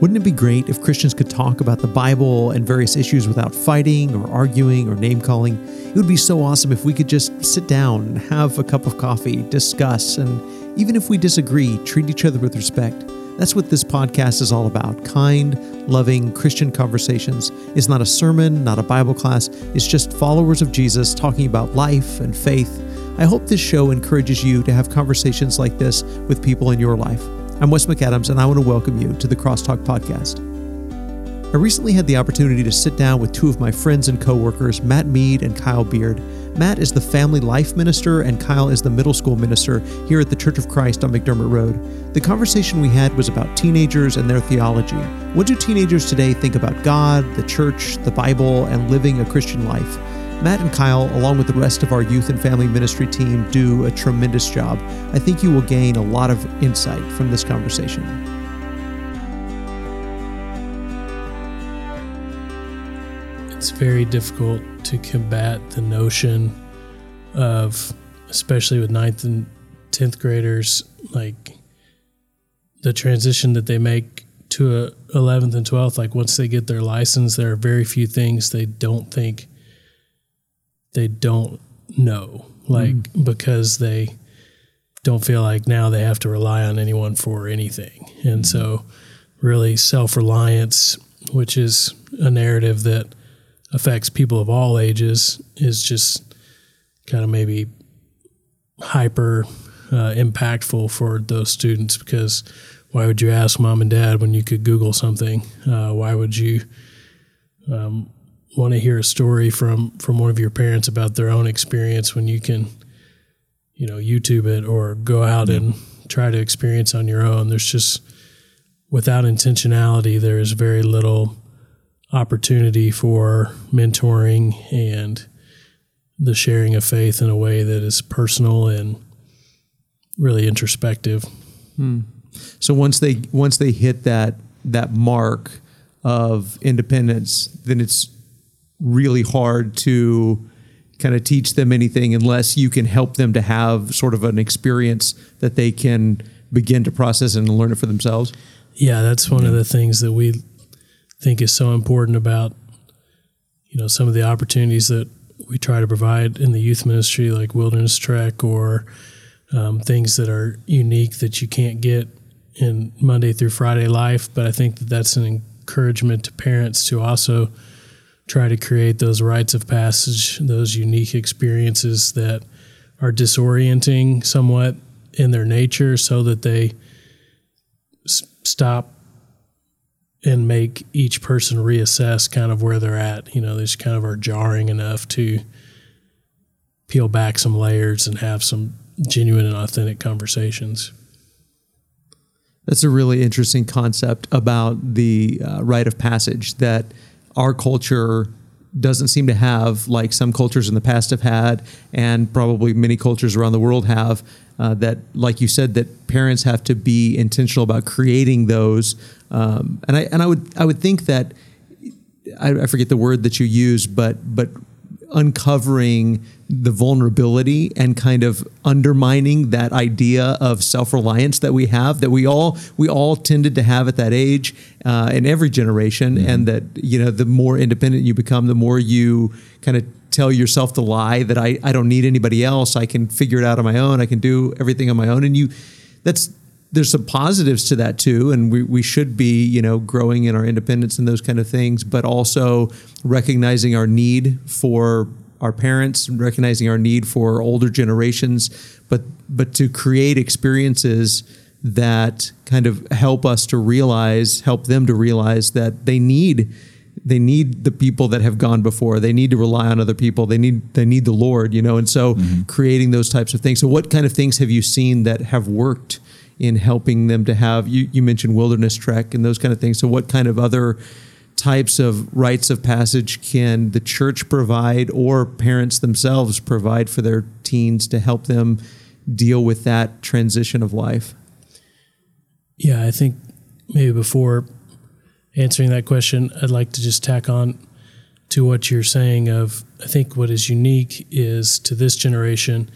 Wouldn't it be great if Christians could talk about the Bible and various issues without fighting or arguing or name-calling? It would be so awesome if we could just sit down, have a cup of coffee, discuss, and even if we disagree, treat each other with respect. That's what this podcast is all about. Kind, loving Christian conversations. It's not a sermon, not a Bible class. It's just followers of Jesus talking about life and faith. I hope this show encourages you to have conversations like this with people in your life. I'm Wes McAdams, and I want to welcome you to the Crosstalk Podcast. I recently had the opportunity to sit down with two of my friends and coworkers, Matt Mead and Kyle Beard. Matt is the family life minister, and Kyle is the middle school minister here at the Church of Christ on McDermott Road. The conversation we had was about teenagers and their theology. What do teenagers today think about God, the church, the Bible, and living a Christian life? Matt and Kyle, along with the rest of our youth and family ministry team, do a tremendous job. I think you will gain a lot of insight from this conversation. It's very difficult to combat the notion of, especially with 9th and 10th graders, like the transition that they make to 11th and 12th. Like once they get their license, there are very few things they don't think they don't know, like because they don't feel like now they have to rely on anyone for anything. And so really self-reliance, which is a narrative that affects people of all ages, is just kind of maybe hyper impactful for those students, because why would you ask mom and dad when you could Google something? Why would you want to hear a story from one of your parents about their own experience when you can, you know, YouTube it or go out and try to experience on your own? There's just, without intentionality, there is very little opportunity for mentoring and the sharing of faith in a way that is personal and really introspective. So once they hit that mark of independence, then it's really hard to kind of teach them anything unless you can help them to have sort of an experience that they can begin to process and learn it for themselves. Yeah, that's one of the things that we think is so important about, you know, some of the opportunities that we try to provide in the youth ministry, like Wilderness Trek or things that are unique that you can't get in Monday through Friday life. But I think that that's an encouragement to parents to also try to create those rites of passage, those unique experiences that are disorienting somewhat in their nature, so that they stop and make each person reassess kind of where they're at. You know, they just kind of are jarring enough to peel back some layers and have some genuine and authentic conversations. That's a really interesting concept about the rite of passage that our culture doesn't seem to have, like some cultures in the past have had, and probably many cultures around the world have, that, like you said, that parents have to be intentional about creating those. And I would think that, I forget the word that you use, but uncovering the vulnerability and kind of undermining that idea of self-reliance that we have, that we all tended to have at that age in every generation. And that, you know, the more independent you become, the more you kind of tell yourself the lie that I don't need anybody else. I can figure it out on my own. I can do everything on my own. And there's some positives to that too. And we should be, you know, growing in our independence and those kind of things, but also recognizing our need for our parents, recognizing our need for older generations, but to create experiences that kind of help them to realize that they need the people that have gone before. They need to rely on other people. They need the Lord, you know? And so creating those types of things. So what kind of things have you seen that have worked in helping them to have, you mentioned Wilderness Trek and those kind of things. So what kind of other types of rites of passage can the church provide or parents themselves provide for their teens to help them deal with that transition of life? Yeah, I think maybe before answering that question, I'd like to just tack on to what you're saying of, I think what is unique is to this generation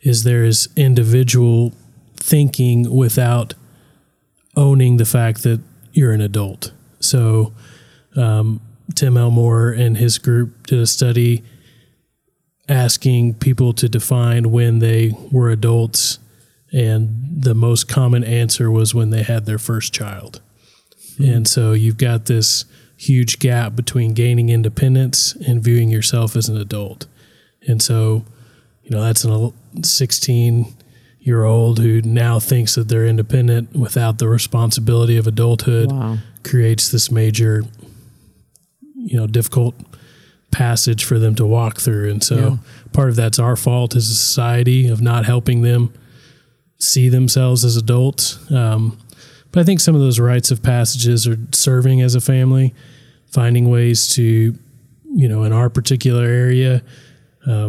is there is individual thinking without owning the fact that you're an adult. So Tim Elmore and his group did a study asking people to define when they were adults, and the most common answer was when they had their first child. Mm-hmm. And so you've got this huge gap between gaining independence and viewing yourself as an adult. And so, you know, that's a 16-year-old who now thinks that they're independent without the responsibility of adulthood. Wow. Creates this major, you know, difficult passage for them to walk through. And so part of that's our fault as a society of not helping them see themselves as adults. But I think some of those rites of passages are serving as a family, finding ways to, you know, in our particular area,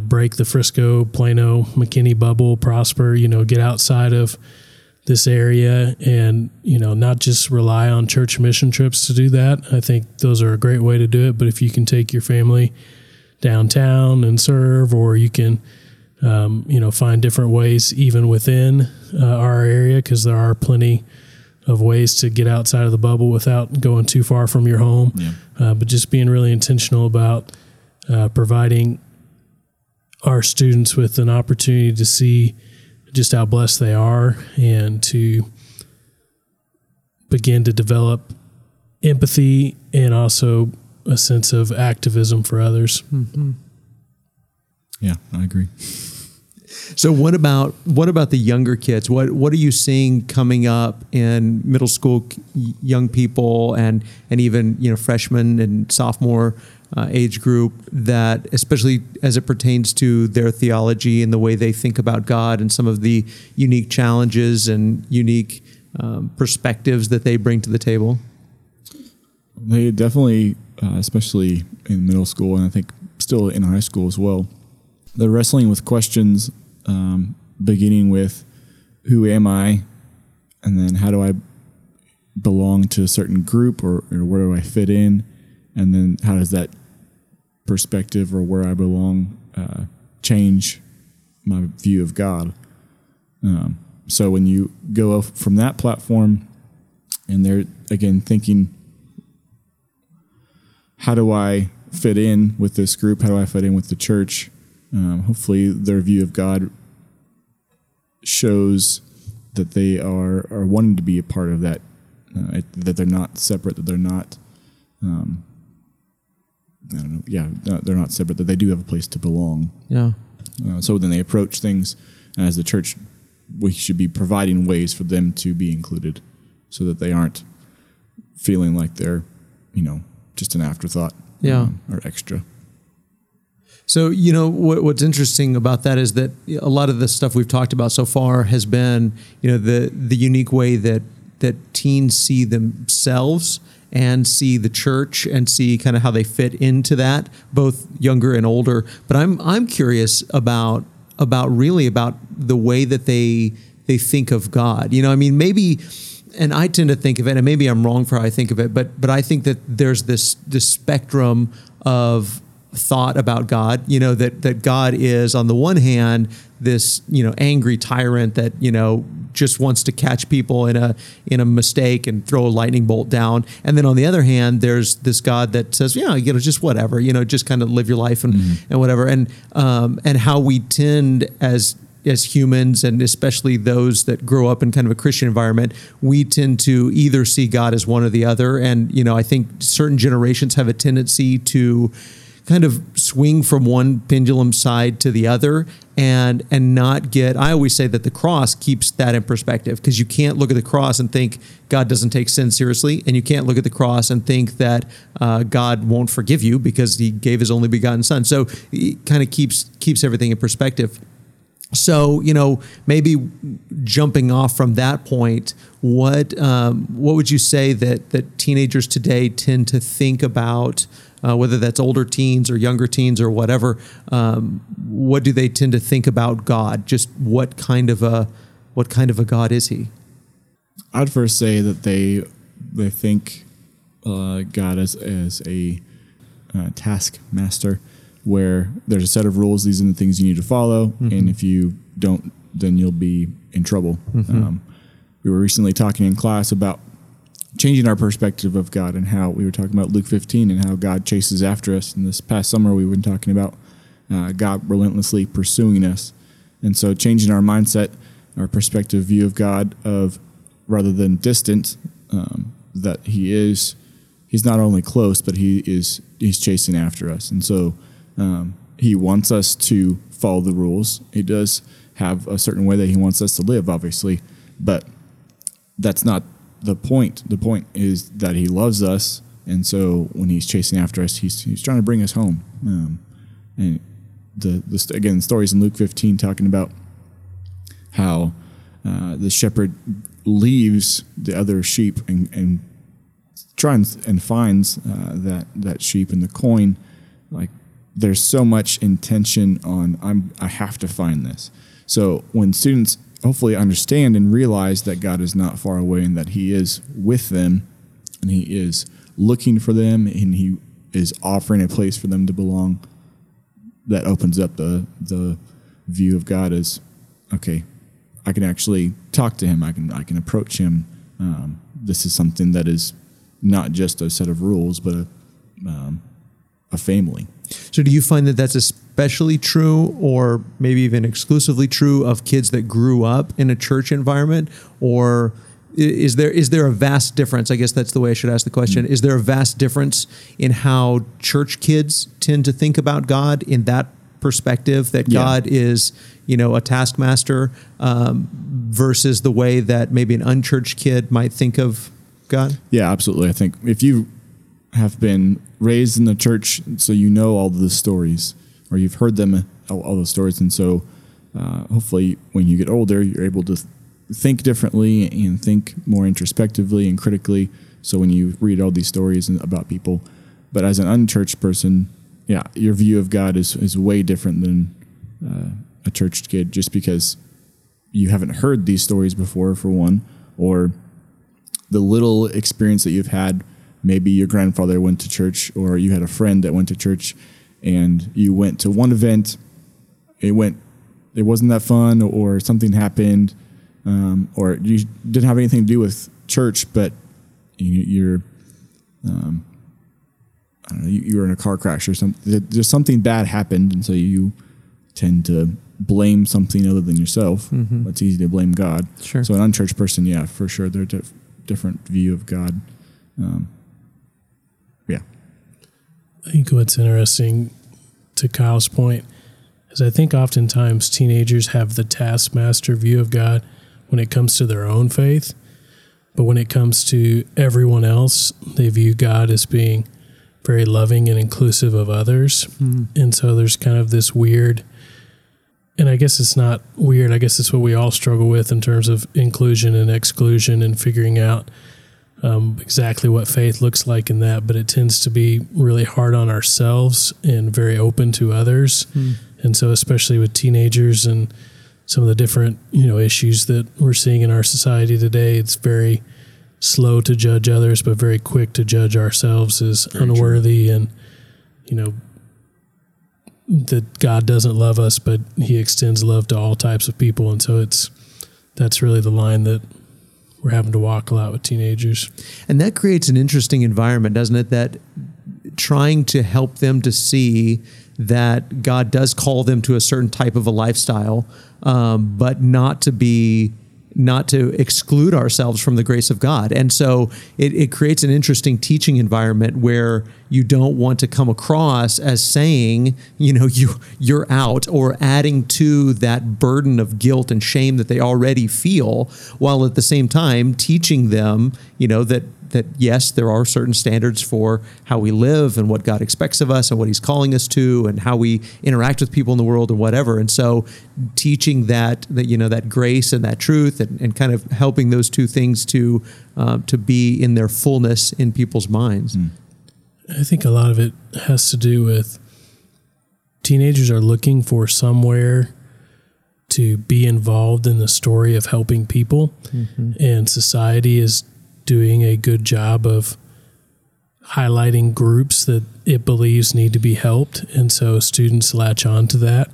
break the Frisco, Plano, McKinney bubble, Prosper, you know, get outside of this area and, you know, not just rely on church mission trips to do that. I think those are a great way to do it. But if you can take your family downtown and serve, or you can, you know, find different ways even within our area, because there are plenty of ways to get outside of the bubble without going too far from your home. Yeah. But just being really intentional about providing our students with an opportunity to see just how blessed they are and to begin to develop empathy and also a sense of activism for others. Mm-hmm. Yeah, I agree. So what about the younger kids? What are you seeing coming up in middle school young people and even, you know, freshman and sophomore age group, that especially as it pertains to their theology and the way they think about God and some of the unique challenges and unique perspectives that they bring to the table? They definitely, especially in middle school, and I think still in high school as well, they're wrestling with questions, beginning with, who am I? And then how do I belong to a certain group, or where do I fit in? And then how does that perspective, or where I belong, change my view of God? So when you go from that platform and they're, again, thinking, how do I fit in with this group? How do I fit in with the church? Hopefully their view of God shows that they are wanting to be a part of that, that they're not separate, that they're not, I don't know, they're not separate, that they do have a place to belong. Yeah. So then they approach things as the church. We should be providing ways for them to be included, so that they aren't feeling like they're, you know, just an afterthought. Yeah. Or extra. So, you know, what's interesting about that is that a lot of the stuff we've talked about so far has been, you know, the unique way that teens see themselves and see the church and see kind of how they fit into that, both younger and older. But I'm curious about the way that they think of God. You know, I mean, maybe, and I tend to think of it, and maybe I'm wrong for how I think of it, but I think that there's this spectrum of thought about God, you know, that God is, on the one hand, this, you know, angry tyrant that, you know, just wants to catch people in a mistake and throw a lightning bolt down. And then on the other hand, there's this God that says, yeah, you know, just whatever, you know, just kind of live your life and whatever. And how we tend as humans, and especially those that grow up in kind of a Christian environment, we tend to either see God as one or the other. And, you know, I think certain generations have a tendency to kind of swing from one pendulum side to the other and not get. I always say that the cross keeps that in perspective, because you can't look at the cross and think God doesn't take sin seriously, and you can't look at the cross and think that God won't forgive you because he gave his only begotten son. So it kind of keeps everything in perspective. So, you know, maybe jumping off from that point, what would you say that teenagers today tend to think about? Whether that's older teens or younger teens or whatever, what do they tend to think about God? Just what kind of a God is he? I'd first say that they think God as a taskmaster, where there's a set of rules. These are the things you need to follow, mm-hmm. and if you don't, then you'll be in trouble. Mm-hmm. We were recently talking in class about changing our perspective of God, and how we were talking about Luke 15 and how God chases after us. And this past summer, we've been talking about God relentlessly pursuing us. And so changing our mindset, our perspective view of God, of rather than distant, that he's not only close, but he's chasing after us. And so he wants us to follow the rules. He does have a certain way that he wants us to live, obviously, but that's not the point. The point is that he loves us. And so when he's chasing after us, he's trying to bring us home. And the stories in Luke 15 talking about how the shepherd leaves the other sheep and tries and finds that sheep and the coin. Like, there's so much intention on I have to find this. So when students hopefully understand and realize that God is not far away and that he is with them and he is looking for them and he is offering a place for them to belong, that opens up the view of God as, okay, I can actually talk to him. I can approach him. This is something that is not just a set of rules, but a family. So do you find that that's especially true, or maybe even exclusively true, of kids that grew up in a church environment? Or is there a vast difference? I guess that's the way I should ask the question. Is there a vast difference in how church kids tend to think about God in that perspective, that God is, a taskmaster, versus the way that maybe an unchurched kid might think of God? Yeah, absolutely. I think if you have been raised in the church, so you know all the stories, or you've heard them, all those stories. And so hopefully when you get older, you're able to think differently and think more introspectively and critically. So when you read all these stories about people, but as an unchurched person, yeah, your view of God is way different than a church kid, just because you haven't heard these stories before, for one, or the little experience that you've had. Maybe your grandfather went to church, or you had a friend that went to church, and you went to one event. It wasn't that fun, or something happened, or you didn't have anything to do with church, but you were in a car crash or something. There's something bad happened, and so you tend to blame something other than yourself. Mm-hmm. It's easy to blame God. Sure. So an unchurched person, yeah, for sure, they're different view of God. I think what's interesting, to Kyle's point, is I think oftentimes teenagers have the taskmaster view of God when it comes to their own faith, but when it comes to everyone else, they view God as being very loving and inclusive of others. Mm. And so there's kind of this weird, and I guess it's not weird, I guess it's what we all struggle with in terms of inclusion and exclusion and figuring out exactly what faith looks like in that, but it tends to be really hard on ourselves and very open to others. Mm. And so especially with teenagers and some of the different, issues that we're seeing in our society today, it's very slow to judge others, but very quick to judge ourselves as very unworthy. True. And, that God doesn't love us, but he extends love to all types of people. And so that's really the line that we're having to walk a lot with teenagers. And that creates an interesting environment, doesn't it? That trying to help them to see that God does call them to a certain type of a lifestyle, but not to exclude ourselves from the grace of God. And so it creates an interesting teaching environment where you don't want to come across as saying, you're out, or adding to that burden of guilt and shame that they already feel, while at the same time teaching them, that yes, there are certain standards for how we live and what God expects of us and what he's calling us to and how we interact with people in the world and whatever. And so teaching that grace and that truth and kind of helping those two things to be in their fullness in people's minds. Mm. I think a lot of it has to do with teenagers are looking for somewhere to be involved in the story of helping people. Mm-hmm. And society is doing a good job of highlighting groups that it believes need to be helped. And so students latch on to that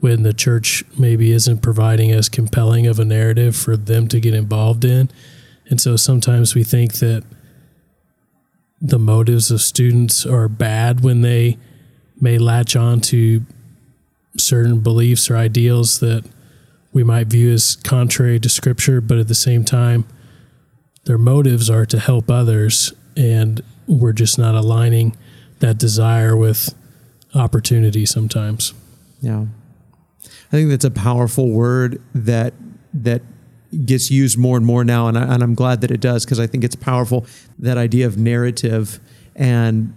when the church maybe isn't providing as compelling of a narrative for them to get involved in. And so sometimes we think that the motives of students are bad when they may latch on to certain beliefs or ideals that we might view as contrary to Scripture, but at the same time, their motives are to help others, and we're just not aligning that desire with opportunity sometimes. Yeah. I think that's a powerful word that gets used more and more now, and I'm glad that it does, because I think it's powerful, that idea of narrative. And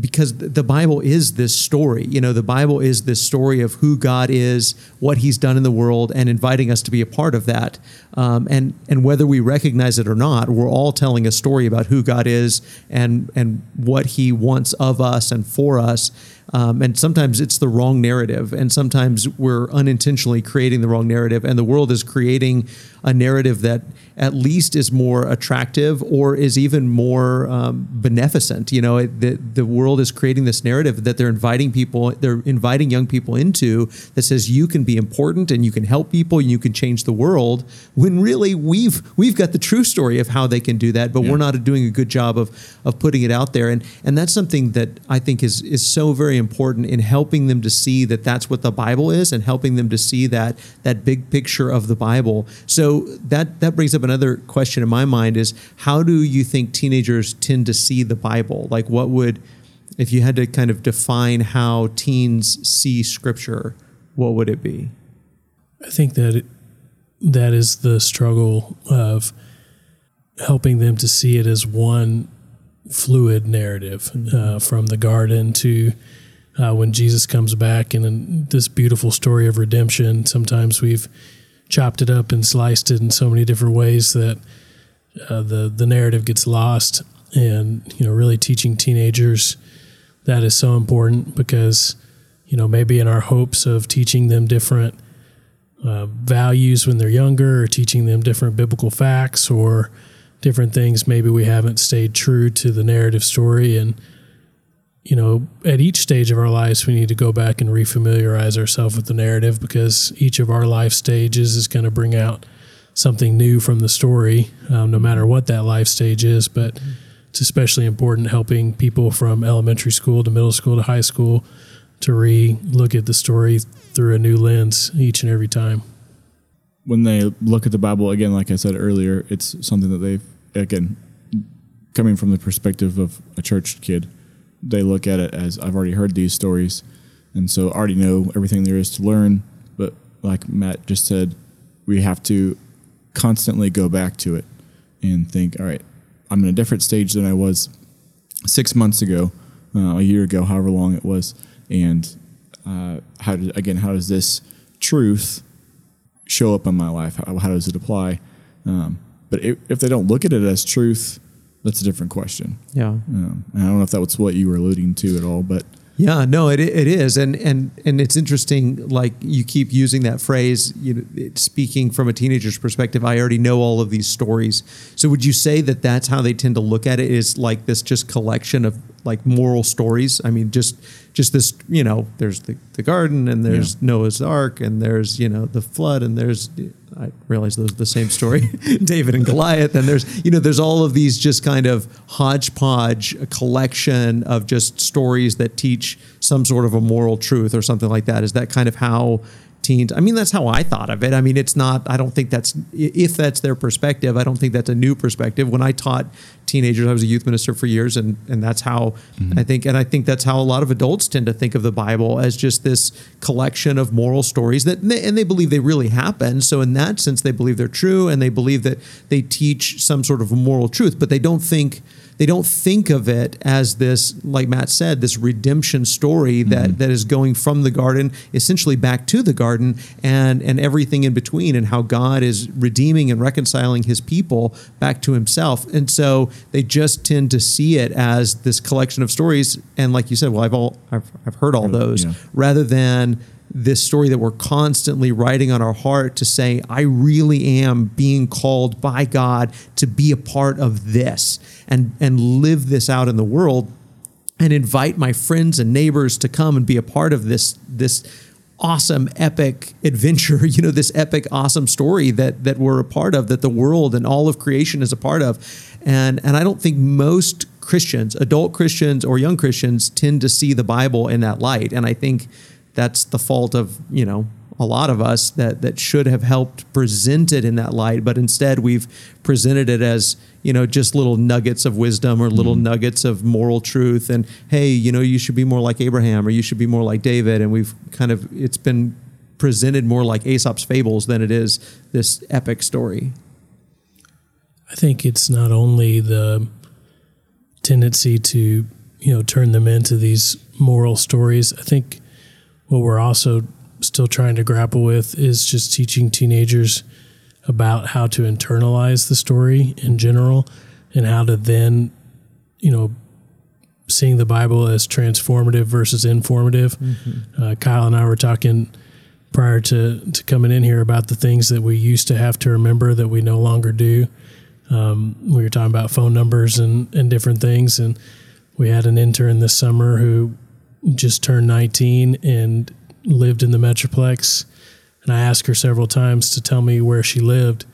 because the Bible is this story, the Bible is this story of who God is, what he's done in the world, and inviting us to be a part of that. And whether we recognize it or not, we're all telling a story about who God is and what he wants of us and for us. And sometimes it's the wrong narrative, and sometimes we're unintentionally creating the wrong narrative, and the world is creating a narrative that at least is more attractive or is even more beneficent. The world is creating this narrative that they're inviting young people into, that says you can be important and you can help people and you can change the world, when really we've got the true story of how they can do that, but we're not doing a good job of putting it out there. And that's something that I think is so very important in helping them to see that that's what the Bible is, and helping them to see that big picture of the Bible. So that brings up another question in my mind, is how do you think teenagers tend to see the Bible? Like, if you had to kind of define how teens see Scripture, what would it be? I think that is the struggle of helping them to see it as one fluid narrative, from the garden to when Jesus comes back, and in this beautiful story of redemption. Sometimes we've chopped it up and sliced it in so many different ways that the narrative gets lost. And really teaching teenagers that is so important, because maybe in our hopes of teaching them different values when they're younger, or teaching them different biblical facts or different things, maybe we haven't stayed true to the narrative story. And at each stage of our lives, we need to go back and refamiliarize ourselves with the narrative, because each of our life stages is going to bring out something new from the story, no matter what that life stage is. But it's especially important helping people from elementary school to middle school to high school to re-look at the story through a new lens each and every time. When they look at the Bible, again, like I said earlier, it's something that coming from the perspective of a church kid, they look at it as, I've already heard these stories, and so I already know everything there is to learn. But like Matt just said, we have to constantly go back to it and think, all right, I'm in a different stage than I was 6 months ago, a year ago, however long it was. And how does this truth show up in my life? How does it apply? But if they don't look at it as truth, that's a different question. Yeah. And I don't know if that was what you were alluding to at all, but yeah, no, it is. And it's interesting, like you keep using that phrase, speaking from a teenager's perspective, I already know all of these stories. So would you say that that's how they tend to look at it, is like this just collection of like moral stories? I mean, just this, there's the garden, and there's Noah's Ark, and there's, the flood, and there's, I realize those are the same story, David and Goliath. And there's, there's all of these just kind of hodgepodge, a collection of just stories that teach some sort of a moral truth or something like that. Is that kind of how teens, that's how I thought of it. It's not, I don't think that's, if that's their perspective, I don't think that's a new perspective. When I taught teenagers, I was a youth minister for years, and that's how I think that's how a lot of adults tend to think of the Bible, as just this collection of moral stories that they believe they really happen. So in that sense, they believe they're true, and they believe that they teach some sort of moral truth, but they don't think of it as this, like Matt said, this redemption story that is going from the garden essentially back to the garden and everything in between, and how God is redeeming and reconciling his people back to himself. And so they just tend to see it as this collection of stories. And like you said, well, I've heard all those, rather than this story that we're constantly writing on our heart to say, I really am being called by God to be a part of this and live this out in the world, and invite my friends and neighbors to come and be a part of this awesome, epic adventure, you know, this epic, awesome story that we're a part of, that the world and all of creation is a part of. And I don't think most Christians, adult Christians or young Christians, tend to see the Bible in that light. And I think that's the fault of, you know, a lot of us that should have helped present it in that light, but instead we've presented it as, you know, just little nuggets of wisdom or little nuggets of moral truth. And hey, you know, you should be more like Abraham or you should be more like David. And we've kind of, it's been presented more like Aesop's fables than it is this epic story. I think it's not only the tendency to, you know, turn them into these moral stories. I think what we're also still trying to grapple with is just teaching teenagers about how to internalize the story in general and how to then, you know, seeing the Bible as transformative versus informative. Mm-hmm. Kyle and I were talking prior to coming in here about the things that we used to have to remember that we no longer do. We were talking about phone numbers and different things. And we had an intern this summer who just turned 19 and lived in the Metroplex, and I asked her several times to tell me where she lived,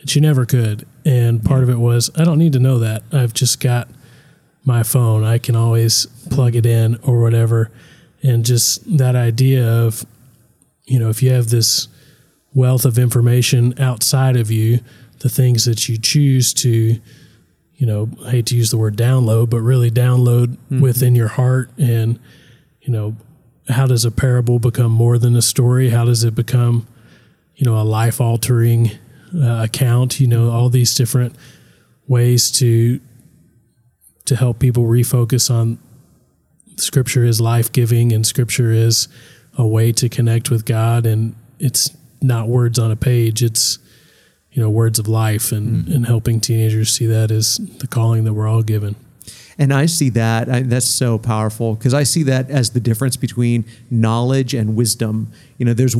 and she never could. And part of it was, I don't need to know that. I've just got my phone. I can always plug it in or whatever. And just that idea of, you know, if you have this wealth of information outside of you, the things that you choose to, you know, I hate to use the word download, but really download within your heart. And, you know, how does a parable become more than a story? How does it become, you know, a life-altering account? You know, all these different ways to help people refocus on Scripture is life-giving, and Scripture is a way to connect with God. And it's not words on a page. It's, you know, words of life, and helping teenagers see that as the calling that we're all given. And I see that. That's so powerful, because I see that as the difference between knowledge and wisdom. You know, it's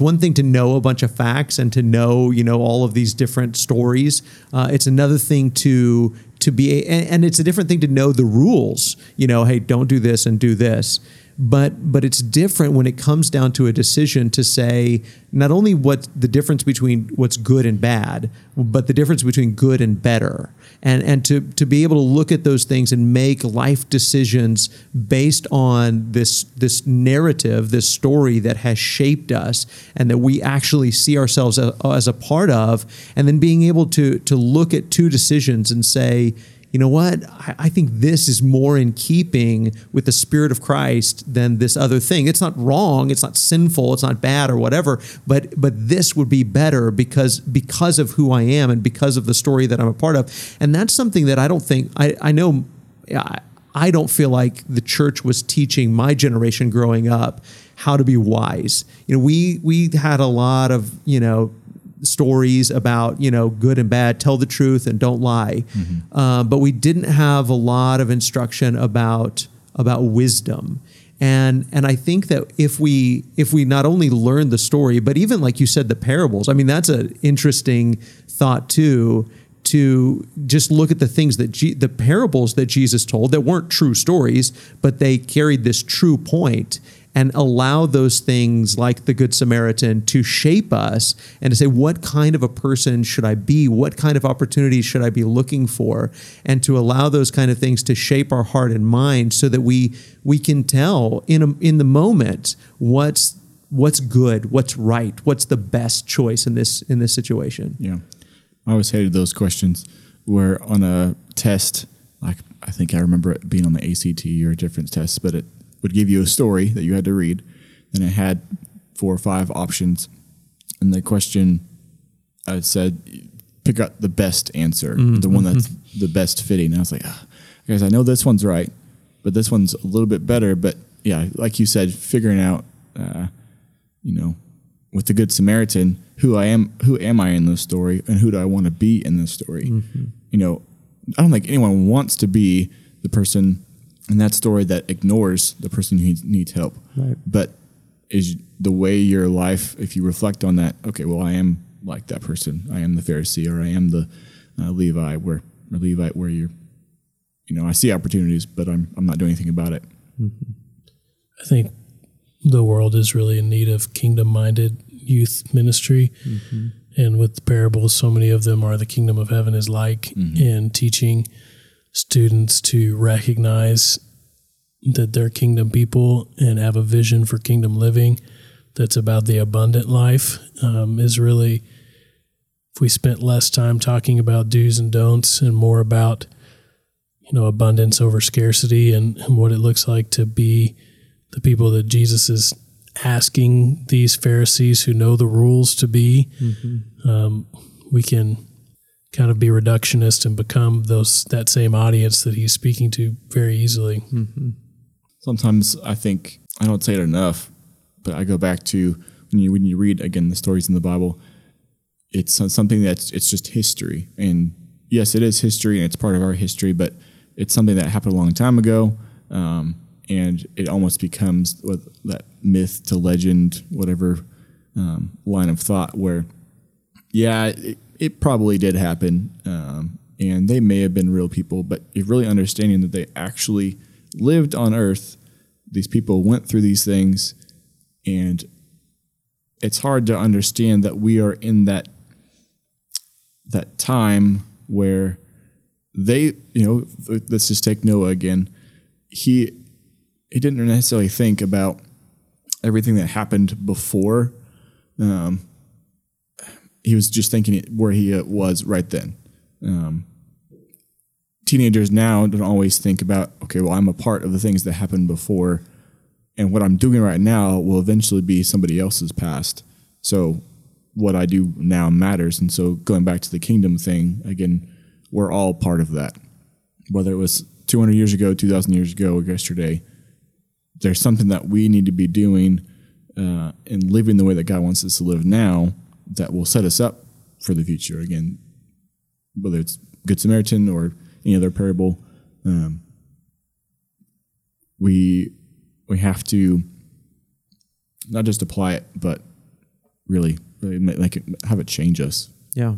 one thing to know a bunch of facts and to know, you know, all of these different stories. It's another thing to be, and it's a different thing to know the rules, you know, hey, don't do this and do this. But it's different when it comes down to a decision to say not only what the difference between what's good and bad, but the difference between good and better, and to be able to look at those things and make life decisions based on this narrative, this story that has shaped us and that we actually see ourselves as a part of, and then being able to look at two decisions and say, you know what, I think this is more in keeping with the Spirit of Christ than this other thing. It's not wrong, it's not sinful, it's not bad or whatever, but this would be better because of who I am and because of the story that I'm a part of. And that's something that I don't think, I don't feel like the church was teaching my generation growing up how to be wise. You know, we had a lot of, you know, stories about, you know, good and bad, tell the truth and don't lie. Mm-hmm. But we didn't have a lot of instruction about wisdom. And I think that if we not only learn the story, but even like you said, the parables, I mean, that's an interesting thought too, to just look at the things that the parables that Jesus told that weren't true stories, but they carried this true point, and allow those things like the Good Samaritan to shape us and to say, what kind of a person should I be? What kind of opportunities should I be looking for? And to allow those kind of things to shape our heart and mind so that we can tell in the moment what's good, what's right, what's the best choice in this situation. Yeah. I always hated those questions where on a test, like I think I remember it being on the ACT or different tests, but it would give you a story that you had to read, and it had 4 or 5 options, and the question said, pick out the best answer, the one that's the best fitting. And I was like, guys, I know this one's right, but this one's a little bit better. But yeah, like you said, figuring out, you know, with the Good Samaritan, who am I in this story, and who do I want to be in this story? Mm-hmm. You know, I don't think anyone wants to be the person and that story that ignores the person who needs help. Right. But is the way your life, if you reflect on that, okay, well, I am like that person. I am the Pharisee, or I am the Levite where you're, you know, I see opportunities, but I'm not doing anything about it. Mm-hmm. I think the world is really in need of kingdom-minded youth ministry. Mm-hmm. And with the parables, so many of them are the kingdom of heaven is like, mm-hmm. and teaching students to recognize that they're kingdom people and have a vision for kingdom living that's about the abundant life is really, if we spent less time talking about do's and don'ts and more about, you know, abundance over scarcity and what it looks like to be the people that Jesus is asking these Pharisees who know the rules to be, mm-hmm. We can kind of be reductionist and become that same audience that he's speaking to very easily. Mm-hmm. Sometimes I think, I don't say it enough, but I go back to when you read, again, the stories in the Bible, it's something it's just history. And yes, it is history and it's part of our history, but it's something that happened a long time ago. And it almost becomes that myth to legend, whatever line of thought where, yeah, it probably did happen. And they may have been real people, but really understanding that they actually lived on earth. These people went through these things, and it's hard to understand that we are in that time where they, let's just take Noah again. He didn't necessarily think about everything that happened before. He was just thinking where he was right then. Teenagers now don't always think about, okay, well, I'm a part of the things that happened before, and what I'm doing right now will eventually be somebody else's past. So what I do now matters. And so going back to the kingdom thing, again, we're all part of that. Whether it was 200 years ago, 2,000 years ago, or yesterday, there's something that we need to be doing and living the way that God wants us to live now that will set us up for the future. Again, whether it's Good Samaritan or any other parable, we have to not just apply it, but really make it, have it change us. Yeah.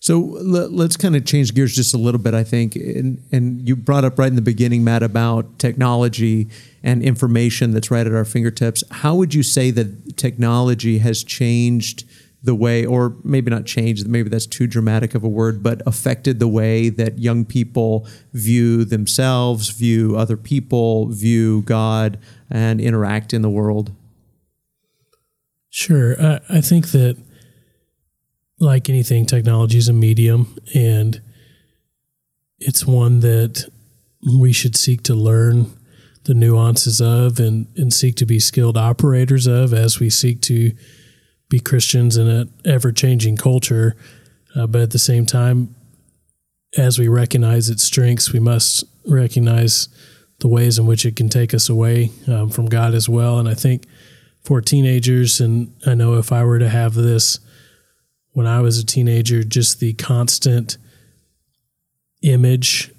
So let's kind of change gears just a little bit, I think. And you brought up right in the beginning, Matt, about technology and information that's right at our fingertips. How would you say that technology has changed the way, or maybe not changed, maybe that's too dramatic of a word, but affected the way that young people view themselves, view other people, view God, and interact in the world? Sure. I think that, like anything, technology is a medium, and it's one that we should seek to learn the nuances of and seek to be skilled operators of as we seek to be Christians in an ever-changing culture. But at the same time, as we recognize its strengths, we must recognize the ways in which it can take us away from God as well. And I think for teenagers, and I know if I were to have this when I was a teenager, just the constant image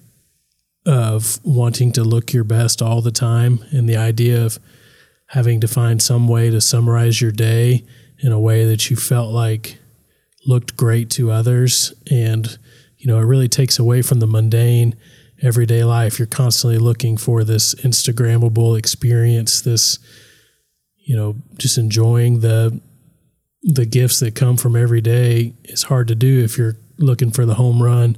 of wanting to look your best all the time and the idea of having to find some way to summarize your day in a way that you felt like looked great to others. And, it really takes away from the mundane everyday life. You're constantly looking for this Instagrammable experience, this, just enjoying the gifts that come from every day is hard to do if you're looking for the home run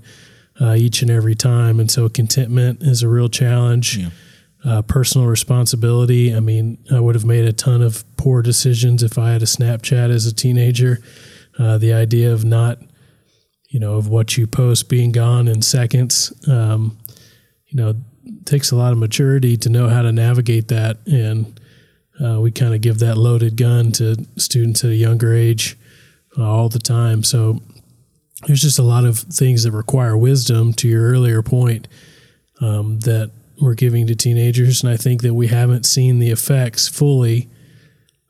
each and every time. And so contentment is a real challenge. Yeah. Personal responsibility. I mean, I would have made a ton of poor decisions if I had a Snapchat as a teenager. The idea of not, of what you post being gone in seconds, takes a lot of maturity to know how to navigate that. And we kind of give that loaded gun to students at a younger age all the time. So there's just a lot of things that require wisdom, to your earlier point, that we're giving to teenagers. And I think that we haven't seen the effects fully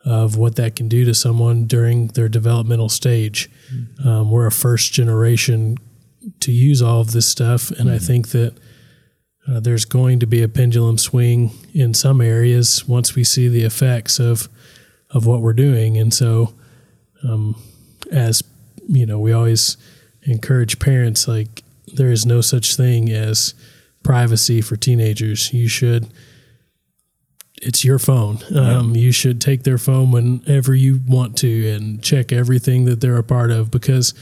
of what that can do to someone during their developmental stage. Mm-hmm. We're a first generation to use all of this stuff. And mm-hmm. I think that there's going to be a pendulum swing in some areas once we see the effects of what we're doing. And so, as we always encourage parents, like, there is no such thing as privacy for teenagers. You should it's your phone. You should take their phone whenever you want to and check everything that they're a part of, because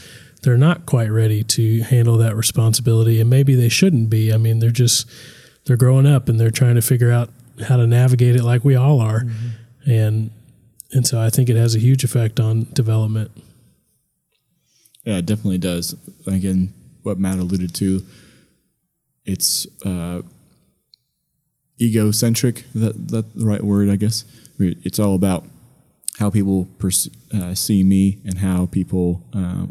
they're not quite ready to handle that responsibility, and maybe they shouldn't be. I mean, they're growing up and they're trying to figure out how to navigate it like we all are. Mm-hmm. And so I think it has a huge effect on development. Yeah, it definitely does. Again, what Matt alluded to, it's egocentric, that's the right word, I guess. It's all about how people see me and how people,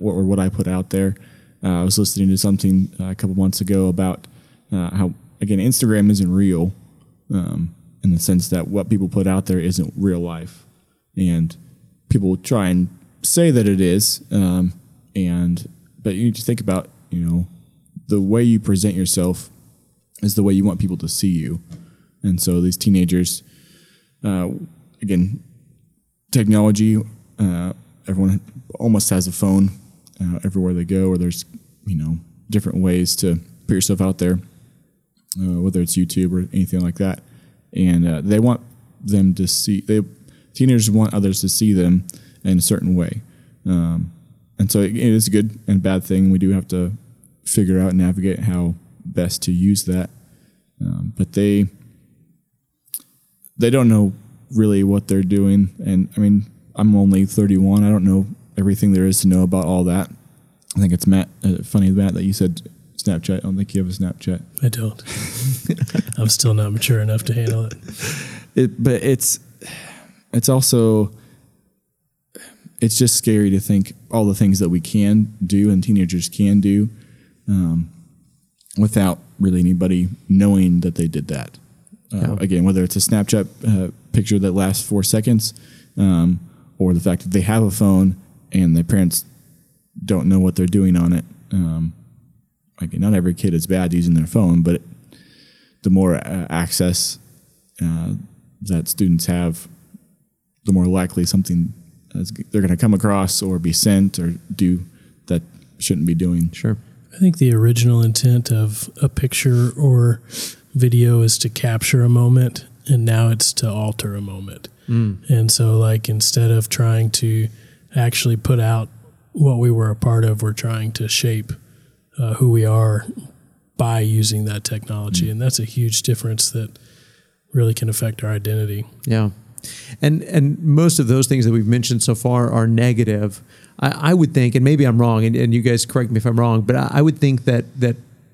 or what I put out there. I was listening to something a couple months ago about how, again, Instagram isn't real in the sense that what people put out there isn't real life. And people try and say that it is, but you need to think about, the way you present yourself is the way you want people to see you. And so these teenagers, again, technology, everyone almost has a phone everywhere they go, or there's, different ways to put yourself out there, whether it's YouTube or anything like that. And they want them to see, teenagers want others to see them in a certain way. And so it is a good and bad thing. We do have to figure out and navigate how best to use that. But they don't know really what they're doing. And I mean, I'm only 31. I don't know everything there is to know about all that. I think it's funny, Matt, that you said Snapchat. I don't think you have a Snapchat. I don't. I'm still not mature enough to handle it. But it's also, it's just scary to think all the things that we can do and teenagers can do without really anybody knowing that they did that. Again, whether it's a Snapchat picture that lasts 4 seconds or the fact that they have a phone and their parents don't know what they're doing on it. Again, not every kid is bad using their phone, but the more access that students have, the more likely something they're going to come across or be sent or do that shouldn't be doing. Sure. I think the original intent of a picture or video is to capture a moment, and now it's to alter a moment. And so, instead of trying to actually put out what we were a part of, we're trying to shape who we are by using that technology. And that's a huge difference that really can affect our identity. Yeah. And most of those things that we've mentioned so far are negative. I would think, and maybe I'm wrong, and you guys correct me if I'm wrong, but I would think that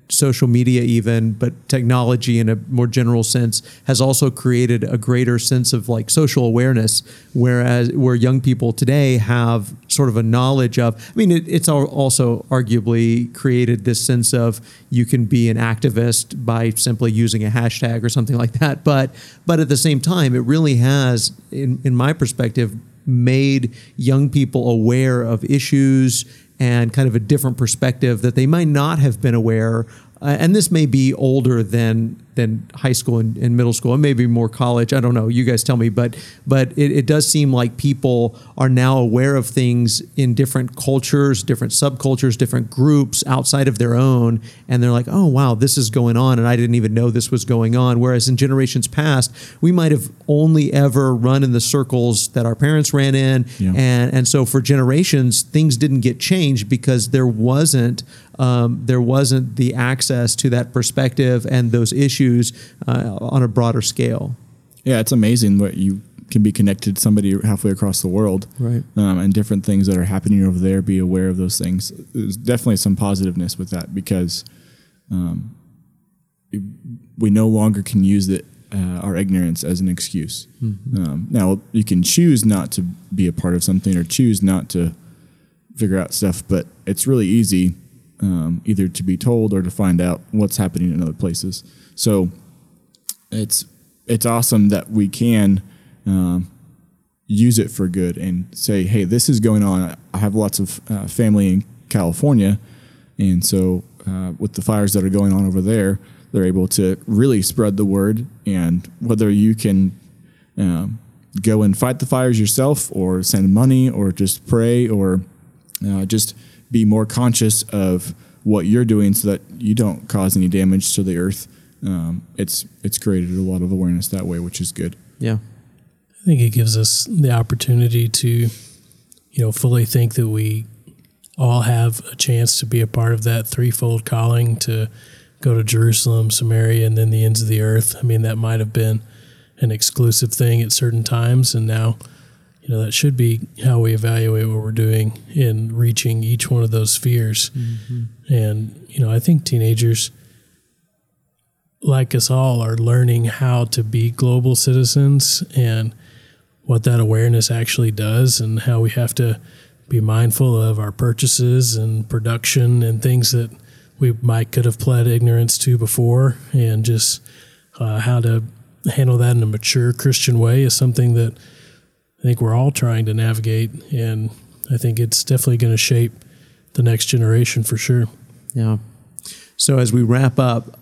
social media even, but technology in a more general sense, has also created a greater sense of social awareness, where young people today have sort of a knowledge of, it's also arguably created this sense of you can be an activist by simply using a hashtag or something like that. But at the same time, it really has, in my perspective, made young people aware of issues and kind of a different perspective that they might not have been aware. And this may be older than high school and middle school, and maybe more college. I don't know. You guys tell me. But it does seem like people are now aware of things in different cultures, different subcultures, different groups outside of their own. And they're like, oh, wow, this is going on. And I didn't even know this was going on. Whereas in generations past, we might have only ever run in the circles that our parents ran in. Yeah. And so for generations, things didn't get changed because there wasn't the access to that perspective and those issues on a broader scale. Yeah, it's amazing what you can be connected to somebody halfway across the world, right? And different things that are happening over there, be aware of those things. There's definitely some positiveness with that because we no longer can use our ignorance as an excuse. Mm-hmm. Now, you can choose not to be a part of something or choose not to figure out stuff, but it's really easy either to be told or to find out what's happening in other places. So it's awesome that we can use it for good and say, hey, this is going on. I have lots of family in California. And so with the fires that are going on over there, they're able to really spread the word. And whether you can go and fight the fires yourself or send money or just pray or just be more conscious of what you're doing so that you don't cause any damage to the earth. It's created a lot of awareness that way, which is good. Yeah. I think it gives us the opportunity to, fully think that we all have a chance to be a part of that threefold calling to go to Jerusalem, Samaria, and then the ends of the earth. I mean, that might have been an exclusive thing at certain times, and now, that should be how we evaluate what we're doing in reaching each one of those spheres. Mm-hmm. And, I think teenagers, like us all, are learning how to be global citizens and what that awareness actually does, and how we have to be mindful of our purchases and production and things that we could have pled ignorance to before, and just how to handle that in a mature Christian way is something that I think we're all trying to navigate. And I think it's definitely going to shape the next generation for sure. Yeah. So as we wrap up,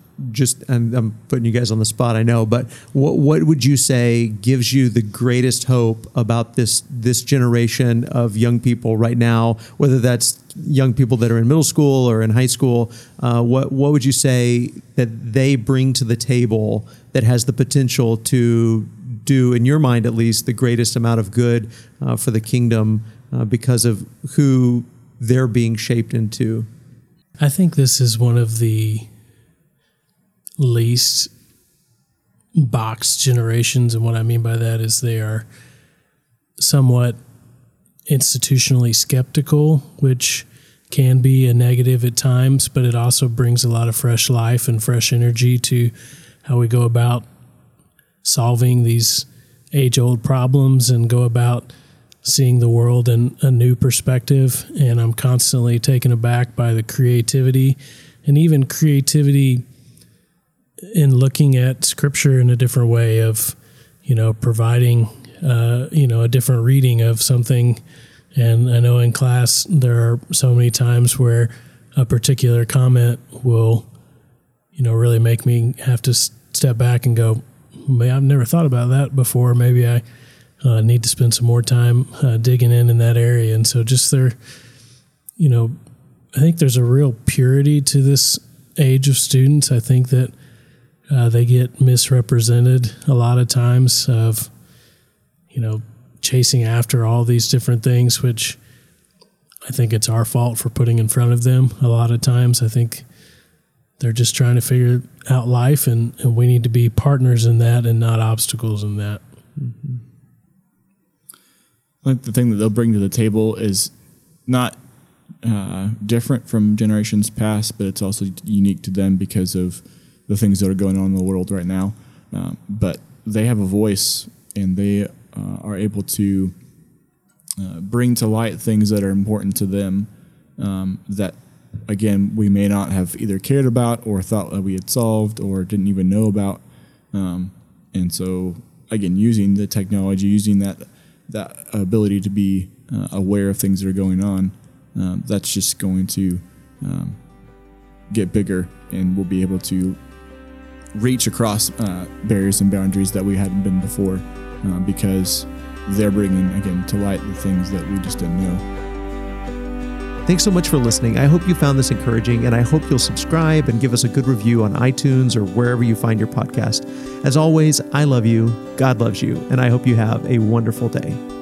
and I'm putting you guys on the spot, I know, but what would you say gives you the greatest hope about this generation of young people right now, whether that's young people that are in middle school or in high school? What would you say that they bring to the table that has the potential to do, in your mind at least, the greatest amount of good for the kingdom because of who they're being shaped into? I think this is one of the least boxed generations. And what I mean by that is they are somewhat institutionally skeptical, which can be a negative at times, but it also brings a lot of fresh life and fresh energy to how we go about solving these age-old problems and go about seeing the world in a new perspective. And I'm constantly taken aback by the creativity, and even creativity in looking at scripture in a different way of, providing, a different reading of something. And I know in class, there are so many times where a particular comment will, really make me have to step back and go, I've never thought about that before. Maybe I need to spend some more time digging in that area. And so just there, I think there's a real purity to this age of students. I think that they get misrepresented a lot of times of, chasing after all these different things, which I think it's our fault for putting in front of them a lot of times. I think they're just trying to figure out life, and we need to be partners in that and not obstacles in that. Mm-hmm. I think the thing that they'll bring to the table is not different from generations past, but it's also unique to them because of the things that are going on in the world right now. But they have a voice, and they are able to bring to light things that are important to them that, again, we may not have either cared about or thought that we had solved or didn't even know about. And so, again, using the technology, using that ability to be aware of things that are going on, that's just going to get bigger, and we'll be able to reach across barriers and boundaries that we hadn't been before because they're bringing, again, to light the things that we just didn't know. Thanks so much for listening. I hope you found this encouraging, and I hope you'll subscribe and give us a good review on iTunes or wherever you find your podcast. As always, I love you, God loves you, and I hope you have a wonderful day.